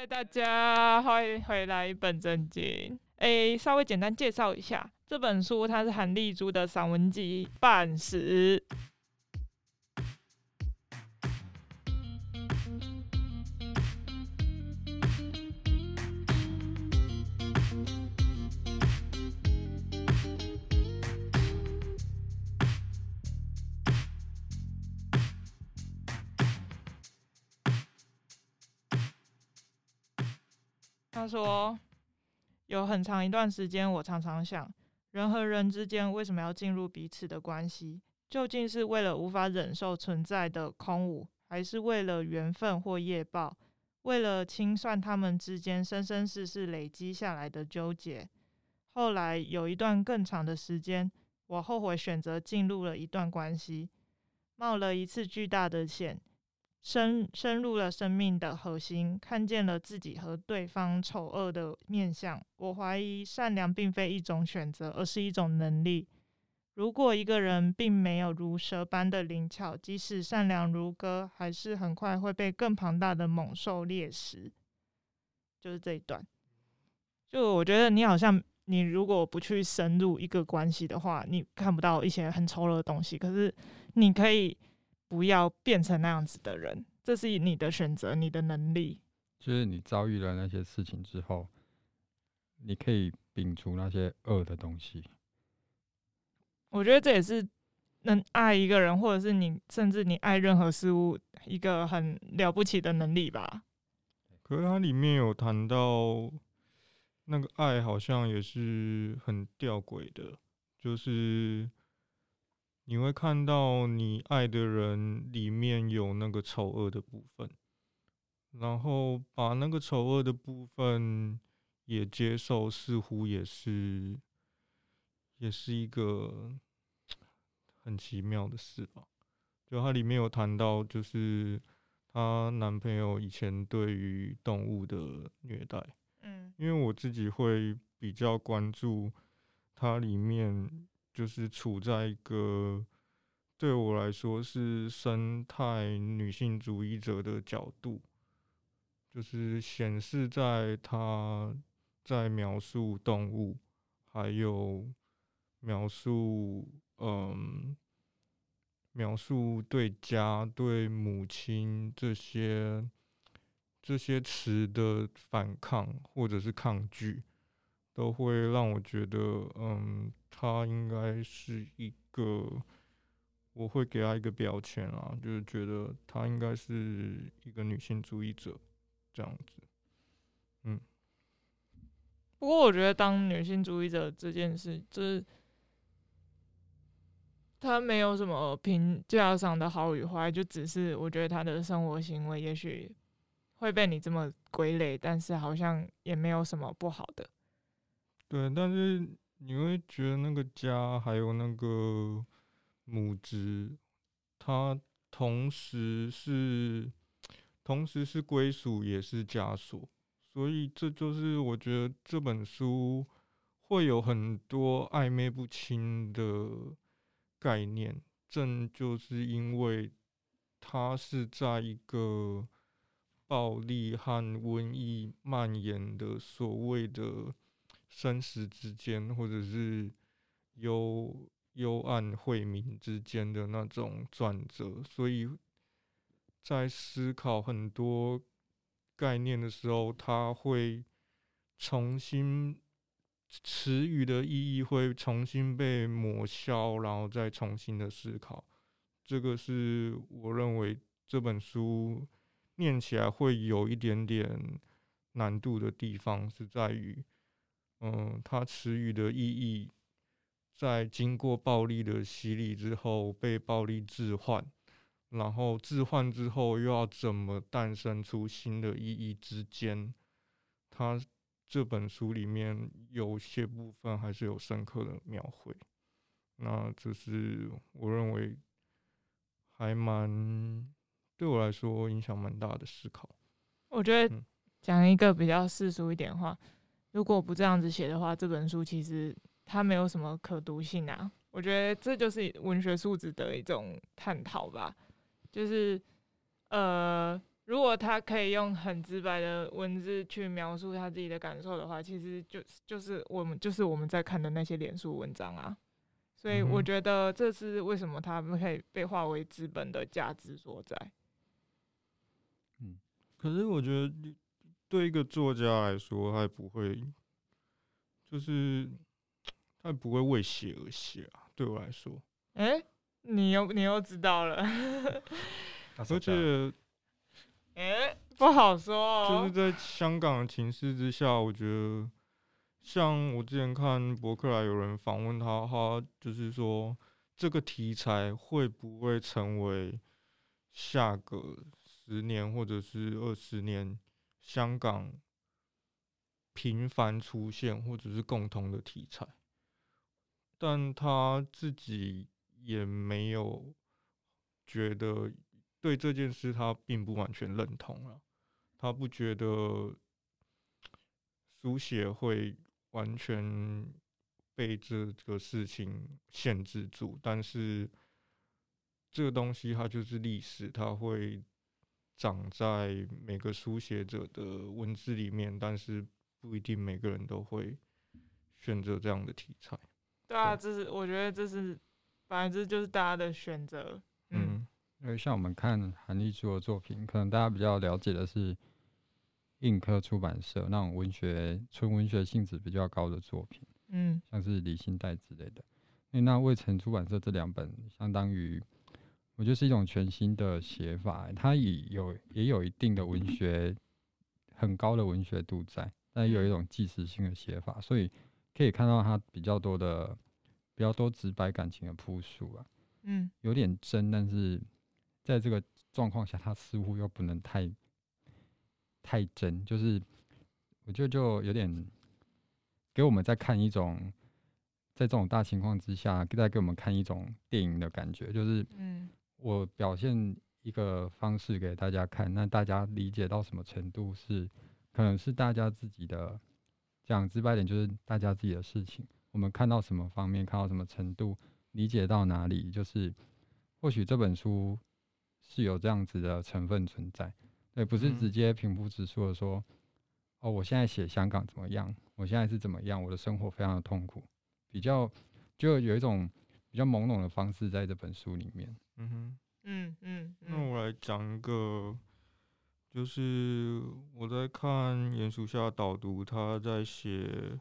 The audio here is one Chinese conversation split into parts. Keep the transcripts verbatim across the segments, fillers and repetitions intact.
嗨，大家欢迎回来一本正经。诶，稍微简单介绍一下这本书，它是韩丽珠的散文集《半时》。他说，有很长一段时间，我常常想，人和人之间为什么要进入彼此的关系？究竟是为了无法忍受存在的空无，还是为了缘分或业报？为了清算他们之间生生世世累积下来的纠结？后来有一段更长的时间，我后悔选择进入了一段关系，冒了一次巨大的险。深, 深入了生命的核心，看见了自己和对方丑恶的面相。我怀疑善良并非一种选择，而是一种能力。如果一个人并没有如蛇般的灵巧，即使善良如歌，还是很快会被更庞大的猛兽猎食。就是这一段，就我觉得你好像你如果不去深入一个关系的话，你看不到一些很丑陋的东西，可是你可以不要变成那样子的人，这是你的选择，你的能力。就是你遭遇了那些事情之后，你可以摒除那些恶的东西。我觉得这也是能爱一个人，或者是你甚至你爱任何事物，一个很了不起的能力吧。可是它里面有谈到，那个爱好像也是很吊诡的，就是你会看到你爱的人里面有那个丑恶的部分，然后把那个丑恶的部分也接受，似乎也是也是一个很奇妙的事吧。就他里面有谈到，就是他男朋友以前对于动物的虐待，嗯，因为我自己会比较关注他里面。就是处在一个对我来说是生态女性主义者的角度，就是显示在她在描述动物，还有描述嗯描述对家、对母亲这些这些词的反抗或者是抗拒。都会让我觉得，嗯，他应该是一个，我会给他一个标签啊，就是觉得他应该是一个女性主义者这样子，嗯。不过我觉得当女性主义者这件事，就是他没有什么评价上的好与坏，就只是我觉得他的生活行为也许会被你这么归类，但是好像也没有什么不好的。对，但是你会觉得那个家还有那个母职，它同时是同时是归属也是枷锁，所以这就是我觉得这本书会有很多暧昧不清的概念，正就是因为它是在一个暴力和瘟疫蔓延的所谓的生死之间，或者是幽幽暗晦明之间的那种转折，所以在思考很多概念的时候，它会重新词语的意义会重新被抹消，然后再重新的思考。这个是我认为这本书念起来会有一点点难度的地方，是在于。嗯，它词语的意义在经过暴力的洗礼之后被暴力置换，然后置换之后又要怎么诞生出新的意义之间，它这本书里面有些部分还是有深刻的描绘。那这是我认为还蛮对我来说影响蛮大的思考。我觉得讲一个比较世俗一点的话。如果不这样子写的话，这本书其实它没有什么可读性啊。我觉得这就是文学素质的一种探讨吧。就是呃，如果他可以用很直白的文字去描述他自己的感受的话，其实就就是我们就是我们在看的那些脸书文章啊。所以我觉得这是为什么他们可以被化为资本的价值所在。嗯，可是我觉得对一个作家来说，他也不会，就是他也不会为写而写啊。对我来说，哎、欸，你又你又知道了，而且。欸、不好说、哦，就是在香港的情势之下，我觉得像我之前看博客来有人访问他，他就是说这个题材会不会成为下个十年或者是二十年香港频繁出现或者是共同的题材？但他自己也没有觉得。对这件事，他并不完全认同了。他不觉得书写会完全被这个事情限制住，但是这个东西它就是历史，它会长在每个书写者的文字里面，但是不一定每个人都会选择这样的题材。对啊，对，这是我觉得这是反正这就是大家的选择。嗯。嗯，因为像我们看韩立珠的作品，可能大家比较了解的是印刻出版社那种文学纯文学性质比较高的作品，嗯，像是李新代之类的。因为那未成出版社这两本，相当于我觉得是一种全新的写法，它也有也有一定的文学很高的文学度在，但也有一种纪实性的写法，所以可以看到它比较多的比较多直白感情的铺述啊，嗯，有点真，但是。在这个状况下，他似乎又不能太太真，就是我觉得就有点给我们在看一种，在这种大情况之下，再给我们看一种电影的感觉，就是我表现一个方式给大家看，那大家理解到什么程度是可能是大家自己的，讲直白点就是大家自己的事情，我们看到什么方面，看到什么程度，理解到哪里，就是或许这本书。是有这样子的成分存在，对，不是直接平铺直述的说，哦，我现在写香港怎么样，我现在是怎么样，我的生活非常的痛苦，比较就有一种比较朦胧的方式在这本书里面。嗯哼，嗯 嗯, 嗯。那我来讲一个，就是我在看鼹鼠下导读，他在写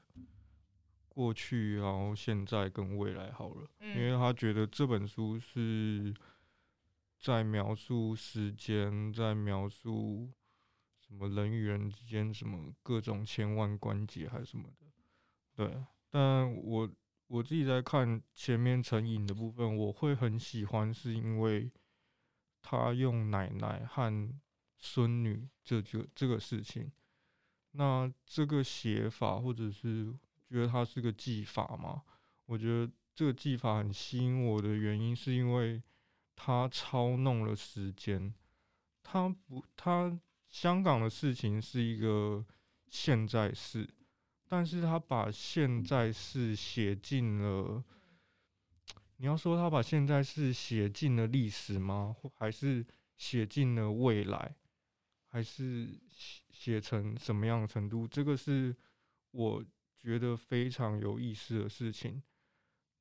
过去，然后现在跟未来好了，嗯、因为他觉得这本书是。在描述时间，在描述什么人与人之间什么各种千万关节还是什么的，对。但我我自己在看前面成瘾的部分，我会很喜欢，是因为他用奶奶和孙女这就这个事情，那这个写法或者是觉得它是个技法嘛，我觉得这个技法很吸引我的原因是因为。他操弄了时间，他不，他香港的事情是一个现在式，但是他把现在式写进了，你要说他把现在式写进了历史吗？还是写进了未来？还是写成什么样的程度？这个是我觉得非常有意思的事情。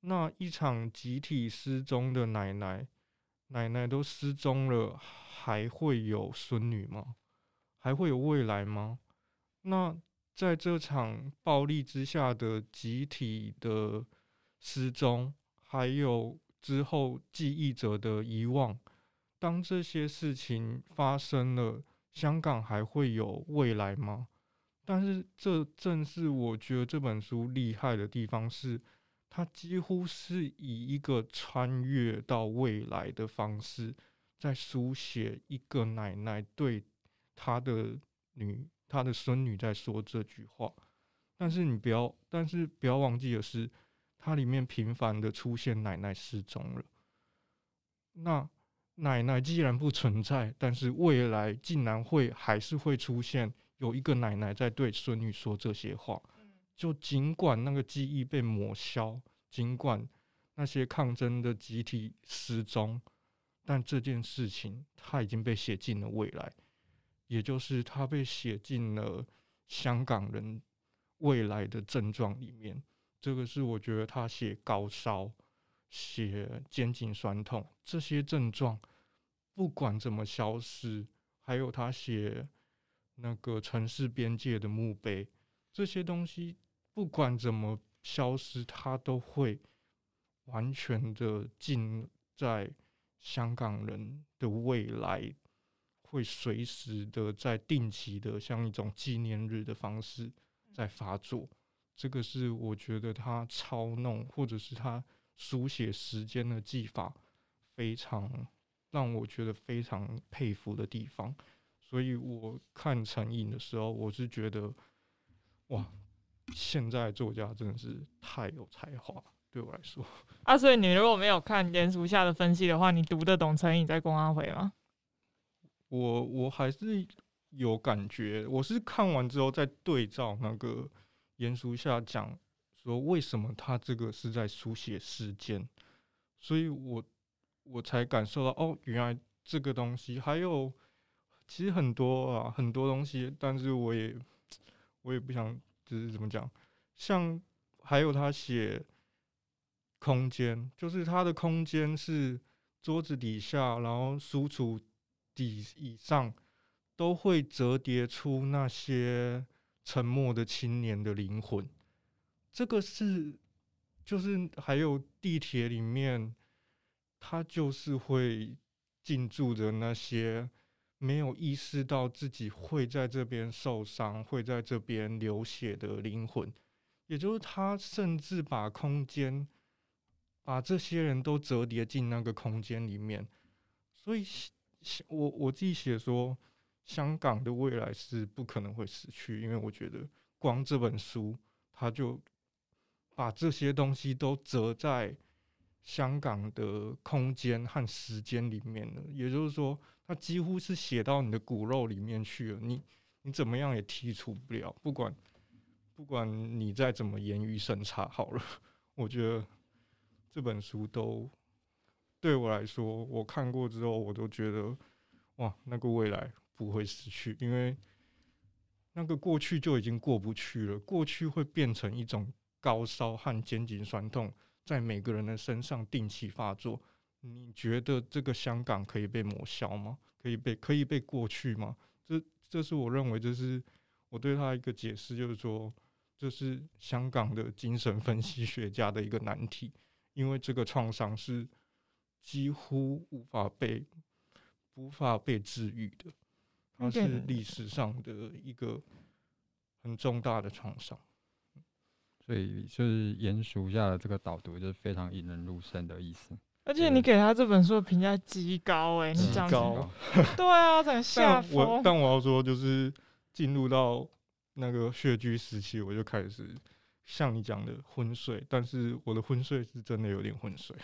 那一场集体失踪的奶奶。奶奶都失踪了，还会有孙女吗？还会有未来吗？那在这场暴力之下的集体的失踪，还有之后记忆者的遗忘，当这些事情发生了，香港还会有未来吗？但是这正是我觉得这本书厉害的地方是它几乎是以一个穿越到未来的方式，在书写一个奶奶对她的女、她的孙女在说这句话。但是你不要，但是不要忘记的是，它里面频繁的出现奶奶失踪了。那奶奶既然不存在，但是未来竟然会还是会出现有一个奶奶在对孙女说这些话。就尽管那个记忆被抹消，尽管那些抗争的集体失踪，但这件事情它已经被写进了未来。也就是它被写进了香港人未来的症状里面。这个是我觉得他写高烧、写肩颈酸痛这些症状不管怎么消失，还有他写那个城市边界的墓碑，这些东西不管怎么消失，它都会完全的浸在香港人的未来，会随时的在定期的像一种纪念日的方式在发作。这个是我觉得他操弄或者是他书写时间的技法非常让我觉得非常佩服的地方。所以我看成瘾的时候，我是觉得哇，现在作家真的是太有才华，对我来说啊。所以你如果没有看连署下的分析的话，你读得懂成瘾在公安会吗？我我还是有感觉，我是看完之后再对照那个严叔夏讲说为什么他这个是在书写时间，所以我我才感受到哦，原来这个东西还有其实很多啊很多东西，但是我也我也不想就是怎么讲，像还有他写空间，就是他的空间是桌子底下，然后书橱底以上都会折叠出那些沉默的青年的灵魂。这个是就是还有地铁里面他就是会进驻着那些没有意识到自己会在这边受伤会在这边流血的灵魂，也就是他甚至把空间把这些人都折叠进那个空间里面。所以 我, 我自己写说香港的未来是不可能会死去，因为我觉得光这本书它就把这些东西都折在香港的空间和时间里面了，也就是说它几乎是写到你的骨肉里面去了， 你, 你怎么样也剔除不了，不管不管你再怎么言语审查好了，我觉得这本书都对我来说我看过之后我都觉得哇，那个未来不会失去，因为那个过去就已经过不去了，过去会变成一种高烧和肩颈酸痛在每个人的身上定期发作。你觉得这个香港可以被抹消吗？可以被可以被过去吗？这这是我认为这是我对他一个解释，就是说这是香港的精神分析学家的一个难题，因为这个创伤是几乎无法被无法被治愈的，它是历史上的一个很重大的创伤。所以就是严暑下的这个导读就是非常引人入胜的意思，而且你给他这本书的评价极高哎、欸，极高，对啊，整个下风。但我但我要说，就是进入到那个穴居时期，我就开始像你讲的昏睡，但是我的昏睡是真的有点昏睡。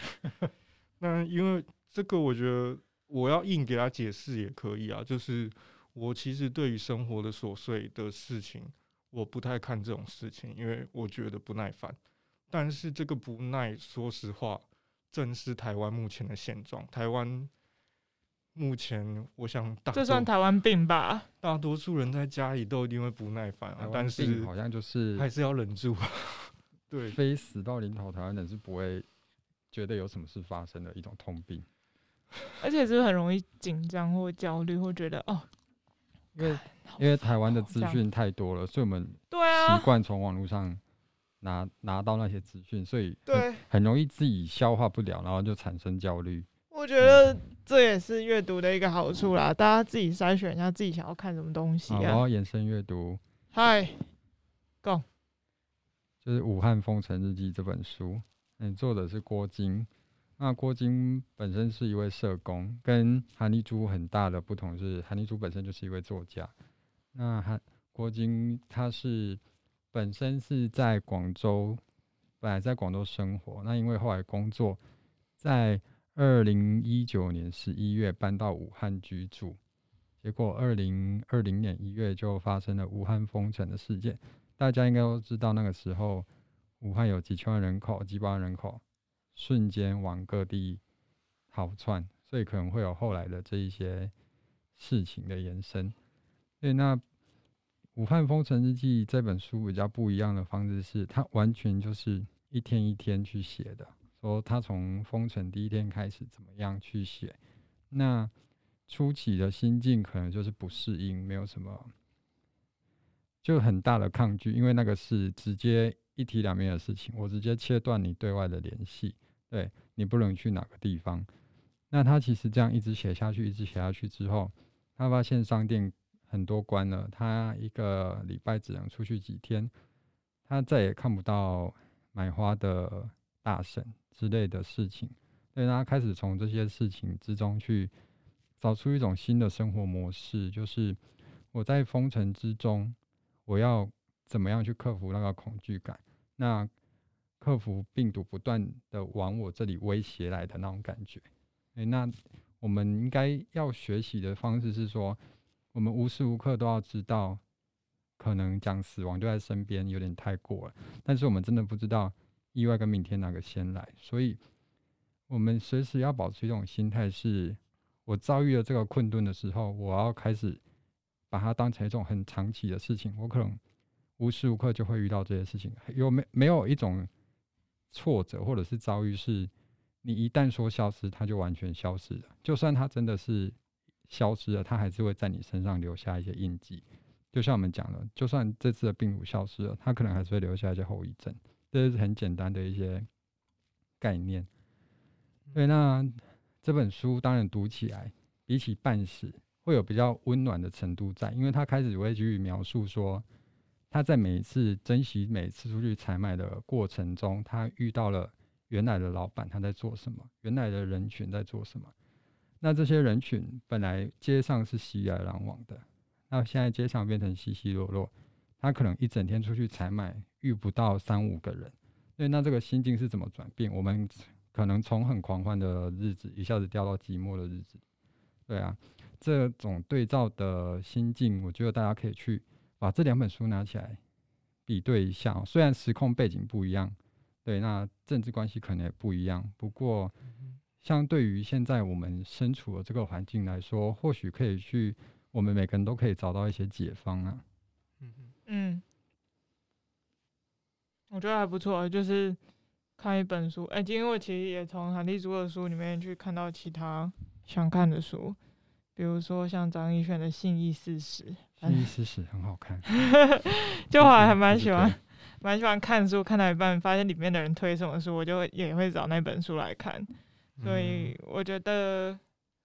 那因为这个，我觉得。我要硬给他解释也可以啊，就是我其实对于生活的琐碎的事情我不太看这种事情，因为我觉得不耐烦，但是这个不耐说实话正是台湾目前的现状。台湾目前我想大这算台湾病吧，大多数人在家里都一定会不耐烦啊，但是好像就是还是要忍住对，非死到临头台湾人是不会觉得有什么事发生的一种通病，而且是很容易紧张或焦虑，或觉得哦，因为因为台湾的资讯太多了，所以我们习惯从网络上 拿, 拿到那些资讯，所以 很, 很容易自己消化不了，然后就产生焦虑。我觉得这也是阅读的一个好处啦，大家自己筛选一下自己想要看什么东西啊。然后延伸阅读，嗨 ，Go， 就是《武汉封城日记》这本书，嗯，作者是郭晶。那郭晶本身是一位社工，跟韩丽珠很大的不同是，韩丽珠本身就是一位作家。那郭晶他是本身是在广州，本来在广州生活，那因为后来工作，在二零一九年十一月搬到武汉居住，结果二零二零年一月就发生了武汉封城的事件。大家应该都知道，那个时候武汉有几千万人口，几百万人口。瞬间往各地逃窜，所以可能会有后来的这一些事情的延伸。对，那《武汉封城日记》这本书比较不一样的方式是，它完全就是一天一天去写的，说他从封城第一天开始怎么样去写。那初期的心境可能就是不适应，没有什么就很大的抗拒，因为那个是直接一体两面的事情，我直接切断你对外的联系，对，你不能去哪个地方。那他其实这样一直写下去一直写下去之后，他发现商店很多关了，他一个礼拜只能出去几天，他再也看不到买花的大婶之类的事情。对，他开始从这些事情之中去找出一种新的生活模式，就是我在封城之中我要怎么样去克服那个恐惧感，那克服病毒不断的往我这里威胁来的那种感觉。欸，那我们应该要学习的方式是说，我们无时无刻都要知道，可能讲死亡就在身边有点太过了，但是我们真的不知道意外跟明天哪个先来，所以我们随时要保持一种心态，是我遭遇了这个困顿的时候，我要开始把它当成一种很长期的事情，我可能无时无刻就会遇到这些事情。有没没有一种挫折或者是遭遇是你一旦说消失它就完全消失了，就算它真的是消失了，它还是会在你身上留下一些印记。就像我们讲了，就算这次的病毒消失了，它可能还是会留下一些后遗症，这是很简单的一些概念。对，那这本书当然读起来比起半死会有比较温暖的程度在，因为他开始会去描述说他在每一次珍惜每一次出去采买的过程中，他遇到了原来的老板他在做什么，原来的人群在做什么。那这些人群本来街上是熙来攘往的，那现在街上变成稀稀落落，他可能一整天出去采买遇不到三五个人。所以那这个心境是怎么转变，我们可能从很狂欢的日子一下子掉到寂寞的日子。对啊，这种对照的心境，我觉得大家可以去把这两本书拿起来比对一下。哦，虽然时空背景不一样，对，那政治关系可能也不一样，不过相对于现在我们身处的这个环境来说，或许可以去，我们每个人都可以找到一些解方啊。嗯，我觉得还不错，就是看一本书。哎，欸，因为我其实也从韩立珠的书里面去看到其他想看的书，比如说像张艺轩的《信义四十》，《信义四十》很好看，就我还蛮喜欢，蛮喜欢看书，看到一半发现里面的人推什么书，我就也会找那本书来看，所以我觉得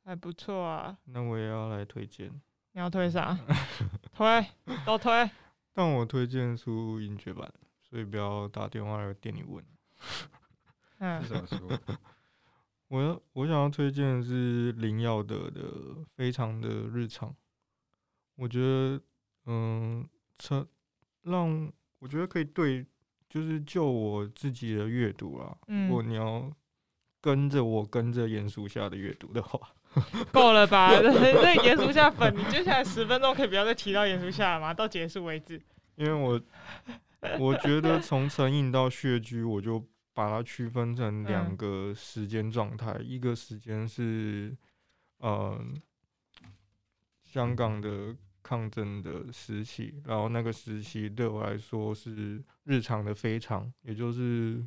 还不错啊。嗯，那我也要来推荐。你要推啥？推，都推。但我推荐书已绝版，所以不要打电话来店里问。是什么书？我我想要推荐的是林耀德的《非常的日常》，我觉得，嗯，让我觉得可以对，就是就我自己的阅读啊，嗯，如果你要跟着我跟着严肃下的阅读的话，够了吧？这严肃下粉，你接下来十分钟可以不要再提到严肃下了吗？到结束为止。因为我我觉得从成瘾到穴居，我就把它区分成两个时间状态，一个时间是，呃，香港的抗争的时期，然后那个时期对我来说是日常的非常，也就是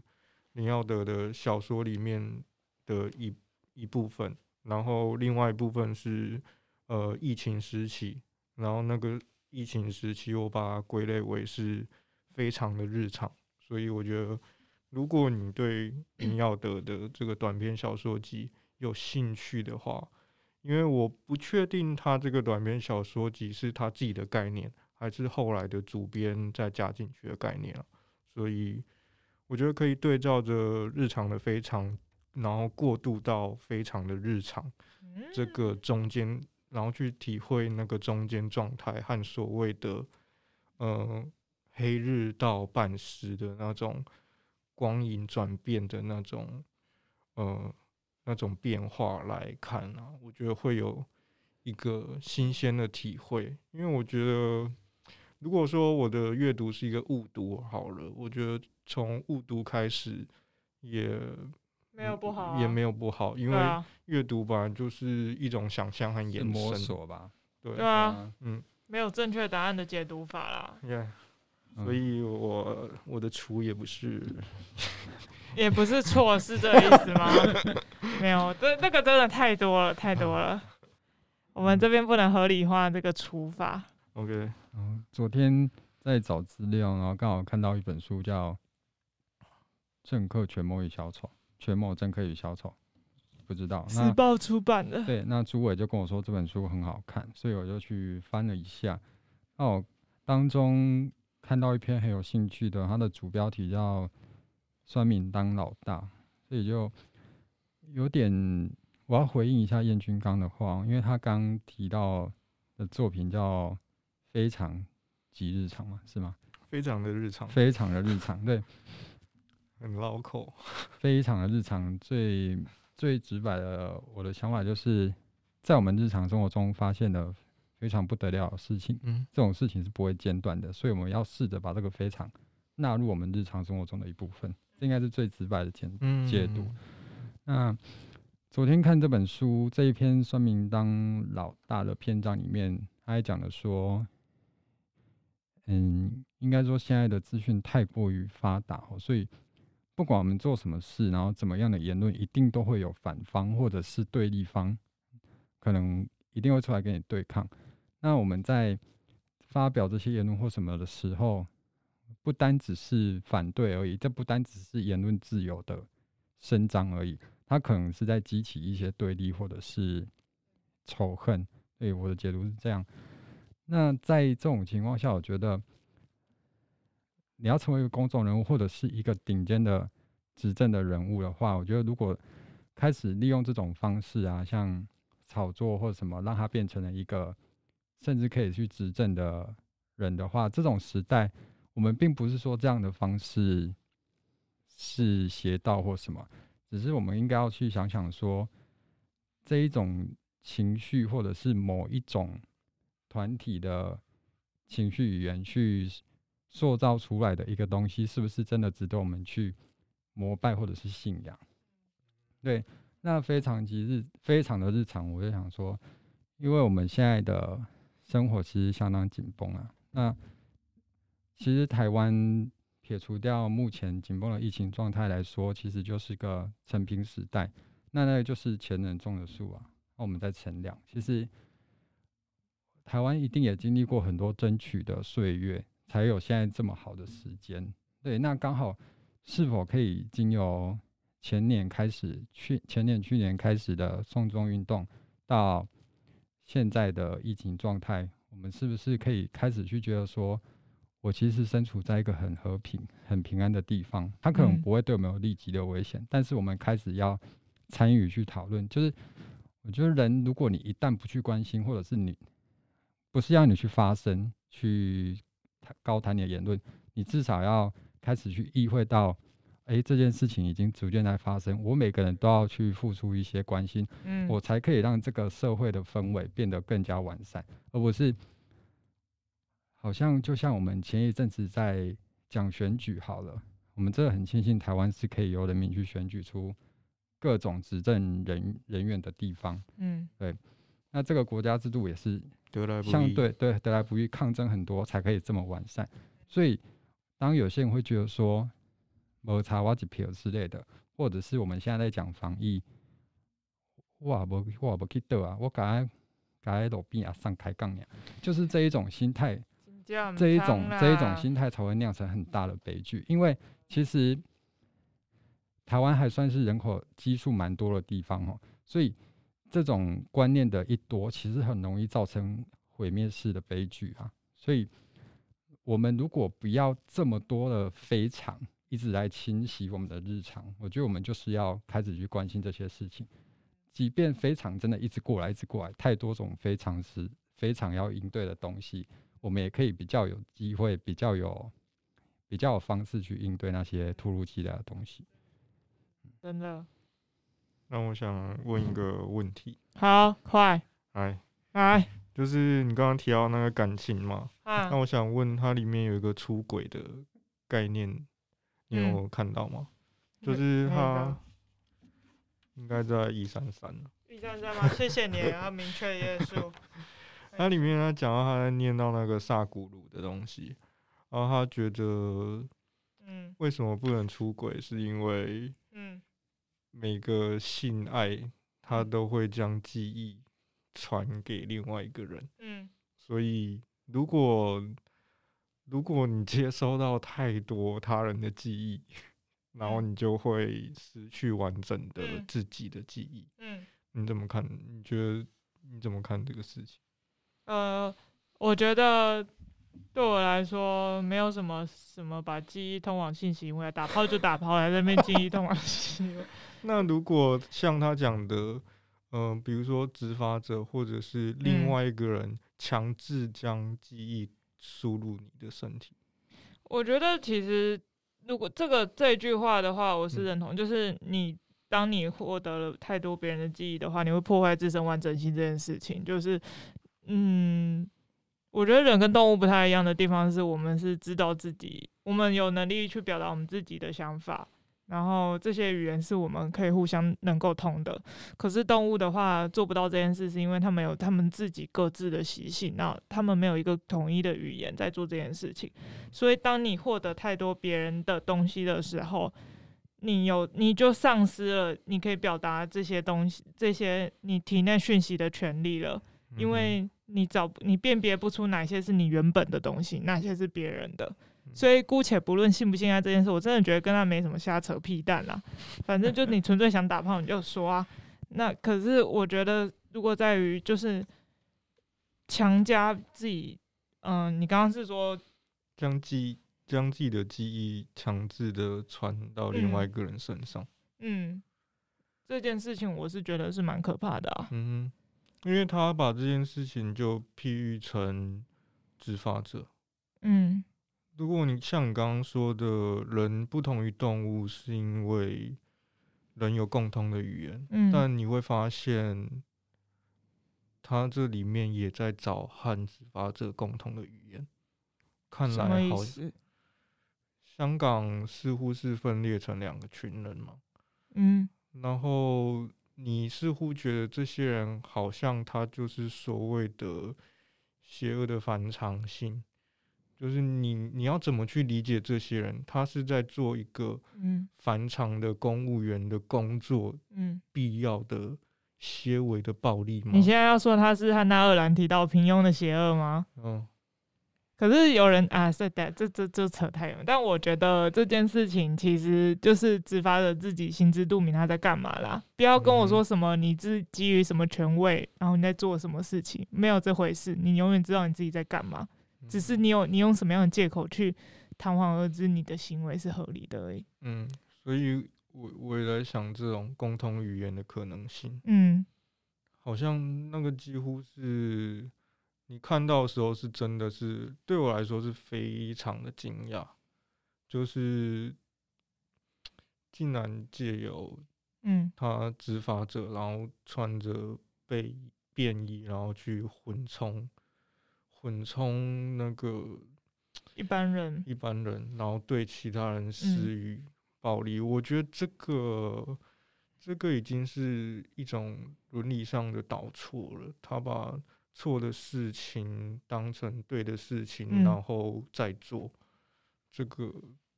林耀德的小说里面的一一部分，然后另外一部分是呃疫情时期，然后那个疫情时期我把它归类为是非常的日常，所以我觉得，如果你对林耀德的这个短篇小说集有兴趣的话，因为我不确定他这个短篇小说集是他自己的概念，还是后来的主编再加进去的概念啊，所以我觉得可以对照着日常的非常，然后过渡到非常的日常，这个中间，然后去体会那个中间状态和所谓的呃黑日到半时的那种光影转变的那种，呃，那种变化来看啊，我觉得会有一个新鲜的体会。因为我觉得，如果说我的阅读是一个误读好了，我觉得从误读开始也没有不好，啊，也没有不好，因为阅读吧就是一种想象和延伸，是摸索吧，对啊，嗯。没有正确答案的解读法啦。Yeah, 所以我我的厨也不是也不是错，是这个意思吗？没有，这那个真的太多了，太多了。我们这边不能合理化这个除法。OK， 昨天在找资料，然后刚好看到一本书叫《政客权谋与小丑》，权谋政客与小丑，不知道时报出版的。对，那朱伟就跟我说这本书很好看，所以我就去翻了一下。那我当中看到一篇很有兴趣的，它的主标题叫“酸民当老大”，所以就有点。我要回应一下燕君刚的话，因为他刚提到的作品叫《非常即日常》嘛，是吗？非常的日常，非常的日常，对，很绕口。非常的日常，最最直白的我的想法就是，在我们日常生活中发现的非常不得了的事情，嗯，这种事情是不会间断的，所以我们要试着把这个非常纳入我们日常生活中的一部分，这应该是最直白的解解读。嗯、那昨天看这本书，这一篇酸民当老大的篇章里面，他还讲了说，嗯，应该说现在的资讯太过于发达，所以不管我们做什么事，然后怎么样的言论，一定都会有反方或者是对立方，可能一定会出来跟你对抗。那我们在发表这些言论或什么的时候，不单只是反对而已，这不单只是言论自由的伸张而已。他可能是在激起一些对立或者是仇恨，对，我的解读是这样。那在这种情况下，我觉得你要成为一个公众人物或者是一个顶尖的执政的人物的话，我觉得如果开始利用这种方式啊，像炒作或什么，让它变成了一个甚至可以去执政的人的话，这种时代我们并不是说这样的方式是邪道或什么，只是我们应该要去想想说，这一种情绪或者是某一种团体的情绪语言去塑造出来的一个东西，是不是真的值得我们去膜拜或者是信仰？对，那非常即日，非常的日常，我就想说，因为我们现在的生活其实相当紧绷啊。那其实台湾，撇除掉目前紧绷的疫情状态来说，其实就是个承平时代，那那个就是前人种的树啊，那我们在乘凉。其实台湾一定也经历过很多争取的岁月，才有现在这么好的时间。对，那刚好是否可以经由前年开始，去前年去年开始的送中运动，到现在的疫情状态，我们是不是可以开始去觉得说？我其实身处在一个很和平、很平安的地方，它可能不会对我们有立即的危险、嗯，但是我们开始要参与去讨论。就是我觉得人，如果你一旦不去关心，或者是你不是要你去发声、去高谈你的言论，你至少要开始去意会到，哎，这件事情已经逐渐在发生，我每个人都要去付出一些关心，嗯、我才可以让这个社会的氛围变得更加完善，而不是。好像就像我们前一阵子在讲选举好了，我们真的很庆幸台湾是可以由人民去选举出各种执政 人, 人员的地方，嗯，对。那这个国家制度也是相对对得来不易，抗争很多才可以这么完善。所以当有些人会觉得说没差我一票之类的，或者是我们现在在讲防疫，我也没我也没去哪啊，我赶快路边啊上开讲而已，就是这一种心态。这一种这一种心态才会酿成很大的悲剧，因为其实台湾还算是人口基数蛮多的地方、哦、所以这种观念的一多，其实很容易造成毁灭式的悲剧啊。所以我们如果不要这么多的非常一直来侵袭我们的日常，我觉得我们就是要开始去关心这些事情。即便非常真的一直过来一直过来，太多种非常时非常要应对的东西。我们也可以比较有机会，比较有比较有方式去应对那些突如其来的东西。真的。那我想问一个问题。好，快。来来，就是你刚刚提到那个感情嘛，啊、那我想问，它里面有一个出轨的概念，你有看到吗？嗯、就是它应该在一三三。一三三吗？谢谢你，要明确页数。它里面他讲到他在念到那个萨古鲁的东西，然后他觉得，嗯，为什么不能出轨？是因为，嗯，每个性爱他都会将记忆传给另外一个人，嗯，所以如果如果你接收到太多他人的记忆，然后你就会失去完整的自己的记忆。嗯，嗯你怎么看？你觉得你怎么看这个事情？呃，我觉得对我来说，没有什么什么把记忆通往性行为，打炮就打炮，还在那边记忆通往性行为。那如果像他讲的，嗯、呃，比如说执法者或者是另外一个人强制将记忆输入你的身体，我觉得其实。如果这个这一句话的话，我是认同，嗯、就是你当你获得了太多别人的记忆的话，你会破坏自身完整性这件事情。就是，嗯，我觉得人跟动物不太一样的地方是我们是知道自己，我们有能力去表达我们自己的想法，然后这些语言是我们可以互相能够通的。可是动物的话做不到这件事，是因为他们有他们自己各自的习性，那他们没有一个统一的语言在做这件事情。所以当你获得太多别人的东西的时候，你有你就丧失了你可以表达这些东西、这些你体内讯息的权利了，因为你找你辨别不出哪些是你原本的东西，哪些是别人的。所以姑且不论性不性爱这件事，我真的觉得跟他没什么瞎扯屁蛋啦。反正就你纯粹想打炮你就说啊。那可是我觉得，如果在于就是强加自己，嗯、呃，你刚刚是说将记将自己的记忆强制的传到另外一个人身上，嗯，嗯，这件事情我是觉得是蛮可怕的啊。嗯，因为他把这件事情就譬喻成执法者，嗯。如果你像你刚刚说的，人不同于动物，是因为人有共同的语言，嗯、但你会发现，他这里面也在找和执法者共同的语言。看来好，香港似乎是分裂成两个群人嘛。嗯，然后你似乎觉得这些人好像他就是所谓的邪恶的反常性。就是你，你要怎么去理解这些人？他是在做一个反常的公务员的工作，必要的些微的暴力吗？你现在要说他是汉娜·鄂兰提到平庸的邪恶吗？嗯。可是有人啊，这这这这扯太远。但我觉得这件事情其实就是执法者自己心知肚明他在干嘛啦。不要跟我说什么你是基于什么权位，然后你在做什么事情，没有这回事。你永远知道你自己在干嘛。只是你有你用什么样的借口去堂皇而知你的行为是合理的而已。嗯，所以我我也在想这种共同语言的可能性。嗯，好像那个几乎是你看到的时候，是真的是对我来说是非常的惊讶，就是竟然藉由嗯他执法者，然后穿着被便衣，然后去混充。混充那个一般人，一般人，然后对其他人施予暴力，嗯、我觉得这个这个已经是一种伦理上的导错了。他把错的事情当成对的事情，嗯、然后再做，这个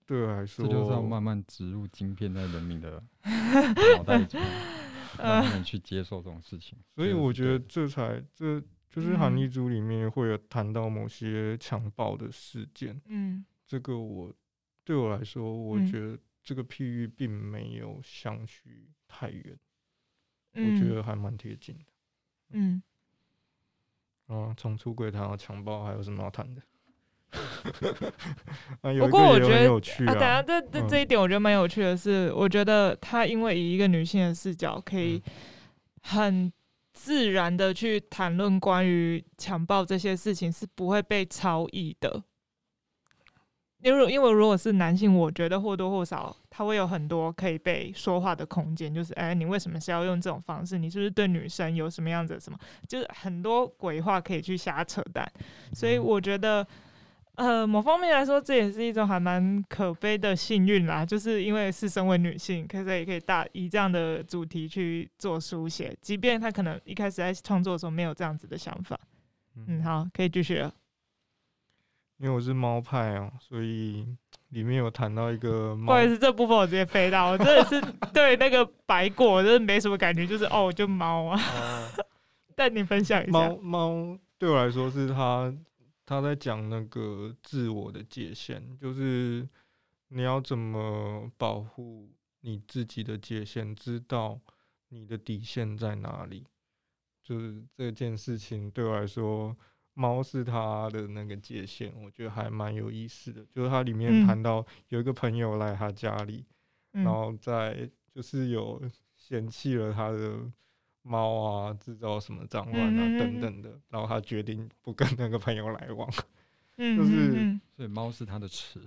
对我来说，这就是要慢慢植入晶片在人民的脑袋中，让他们去接受这种事情。所以我觉得这才这。就是韩立珠里面会有谈到某些强暴的事件，嗯，这个我对我来说，我觉得这个譬喻并没有相去太远，嗯、我觉得还蛮贴近的，嗯。啊，从出轨谈到强暴，还有什么要谈的？啊，有一个也很有趣啊。啊，等下这这这一点我觉得蛮有趣的是，嗯、我觉得他因为以一个女性的视角，可以很。自然的去谈论关于强暴这些事情是不会被超意的，因为因为如果是男性，我觉得或多或少他会有很多可以被说话的空间，就是哎、欸，你为什么是要用这种方式？你是不是对女生有什么样子的什么？就是很多鬼话可以去瞎扯淡，所以我觉得，呃，某方面来说，这也是一种还蛮可悲的幸运啦。就是因为是身为女性，可是也可以大以这样的主题去做书写，即便她可能一开始在创作的时候没有这样子的想法。嗯，好，可以继续了。因为我是猫派哦，所以里面有谈到一个猫。不好意思，这部分我直接飞到，我真的是对那个白果我真的没什么感觉，就是哦，就猫啊。啊但你分享一下，猫猫对我来说是他他在讲那个自我的界限，就是你要怎么保护你自己的界限，知道你的底线在哪里。就是这件事情对我来说，猫是他的那个界限，我觉得还蛮有意思的。就是他里面谈到有一个朋友来他家里，嗯、然后在就是有嫌弃了他的猫啊，制造什么脏乱啊等等的，嗯嗯嗯然后他决定不跟那个朋友来往。嗯嗯嗯就是所以猫是他的尺，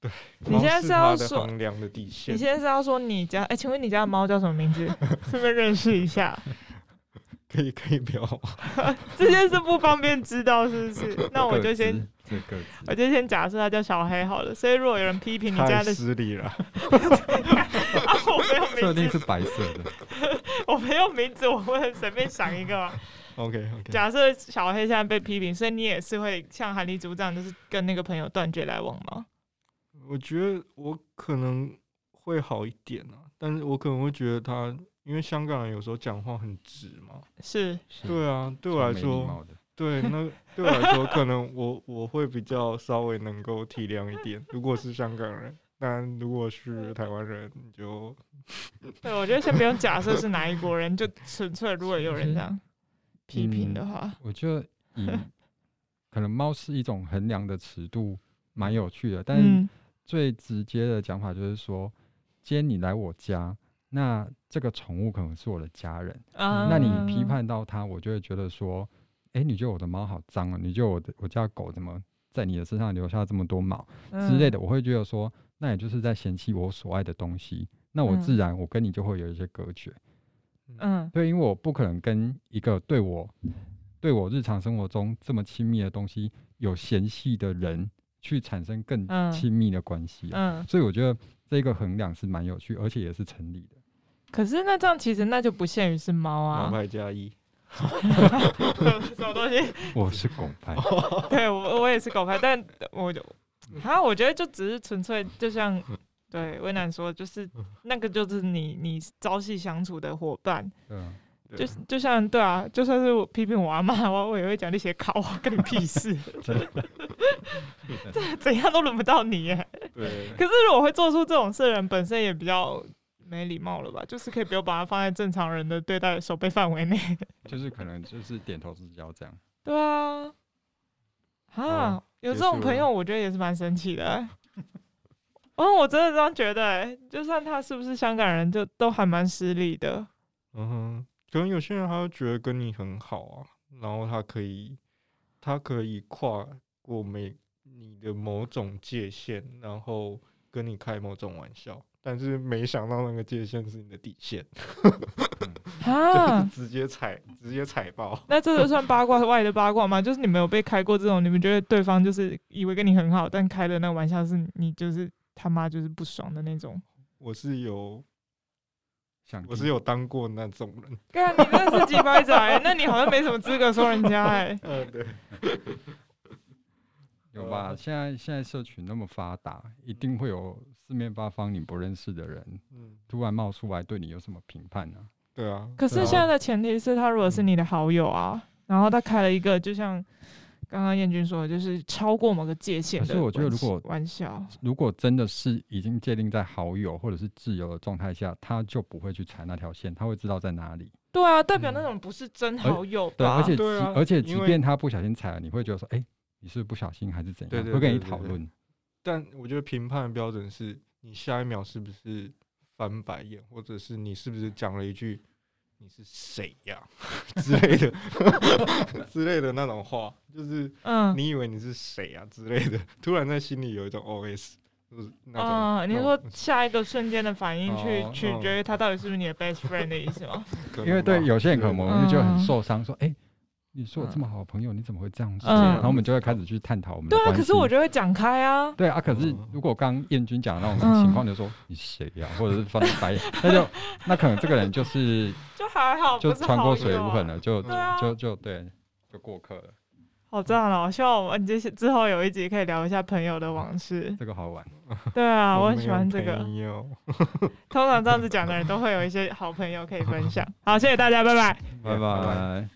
对，你现在是要说衡量的底线。你现在是要说你家？哎、欸，请问你家的猫叫什么名字？顺便认识一下。可以可以不要吗？这件事不方便知道是不是？那我就先，我就先假设他叫小黑好了。所以如果有人批评你家的，太失礼了。啊，我没有名字，说不定是白色的。我没有名字，我会随便想一个嘛。OK OK。假设小黑现在被批评，所以你也是会像韩立组长，就是跟那个朋友断绝来往吗？我觉得我可能会好一点啊，但是我可能会觉得他。因为香港人有时候讲话很直嘛，是，对啊，对我来说，对那对我来说，可能我我会比较稍微能够体谅一点。如果是香港人，但如果是台湾人，你就对我觉得先不用假设是哪一国人，就纯粹如果有人这样批评的话，嗯、我觉得以可能猫是一种衡量的尺度，蛮有趣的。但是最直接的讲法就是说，今天你来我家。那这个宠物可能是我的家人，嗯、那你批判到它，我就会觉得说，哎、欸，你觉得我的猫好脏啊？你觉得我的我家狗怎么在你的身上留下这么多毛之类的？我会觉得说，那也就是在嫌弃我所爱的东西。那我自然我跟你就会有一些隔绝，嗯，对，因为我不可能跟一个对我对我日常生活中这么亲密的东西有嫌隙的人去产生更亲密的关系、啊，嗯，所以我觉得这个衡量是蛮有趣，而且也是成立的。可是那这样其实那就不限于是猫啊，狗派加一，什么东西？我是狗派，对我我也是狗派，但我就啊，我觉得就只是纯粹就像对威南说，就是那个就是你你朝夕相处的伙伴，嗯，就就像对啊，就算是我批评我阿嬤，我我也会讲那些考我跟你屁事，这怎样都轮不到你耶。对，可是如果会做出这种事的人，本身也比较。没礼貌了吧？就是可以不要把它放在正常人的对待手背范围内。就是可能就是点头之交这样。对啊，啊，有这种朋友，我觉得也是蛮神奇的、欸。哦，我真的这样觉得、欸，就算他是不是香港人，就都还蛮失礼的。嗯哼，可能有些人他会觉得跟你很好啊，然后他可以，他可以跨过每你的某种界限，然后跟你开某种玩笑。但是没想到那个界限是你的底线、嗯，直接踩，直接踩爆。那这就算八卦外的八卦吗？就是你们有被开过这种，你们觉得对方就是以为跟你很好，但开的那个玩笑是你就是他妈就是不爽的那种。我是有想，我是有当过那种人。干，你真的是鸡掰仔、欸，那你好像没什么资格说人家哎、欸。嗯，对。有吧？现在现在社群那么发达，一定会有。四面八方你不认识的人、嗯、突然冒出来对你有什么评判呢、啊？对啊，可是现在的前提是他如果是你的好友啊、嗯、然后他开了一个就像刚刚彦均说的就是超过某个界限的玩笑。可是我觉得如果玩笑如果真的是已经界定在好友或者是挚友的状态下，他就不会去踩那条线，他会知道在哪里。对啊，代表那种不是真好友吧、嗯、而, 对、啊、而且即便他不小心踩了，你会觉得说哎、欸，你是不是不小心还是怎样。对对对对对对，会跟你讨论。但我觉得评判的标准是你下一秒是不是翻白眼，或者是你是不是讲了一句你是谁呀、啊、之类的之类的那种话，就是你以为你是谁啊之类的，突然在心里有一种 O S， 就是那种、呃、你说下一个瞬间的反应去取决于他到底是不是你的 best friend 的意思吗？因为对有些人可能我们就很受伤，说哎、欸你是我这么好的朋友，你怎么会这样说、嗯？然后我们就会开始去探讨我们的关系。对啊，可是我就会讲开啊。对啊，可是如果刚彦均讲的那种情况，就说、嗯、你谁呀、啊，或者是翻白眼，那就那可能这个人就是就还好，就穿过水无痕了，就、啊、就 就, 就对，就过客了。好赞哦！希望我们之后有一集可以聊一下朋友的往事，啊、这个好玩。对啊，我很喜欢这个。通常这样子讲的人都会有一些好朋友可以分享。好，谢谢大家，拜拜，拜拜。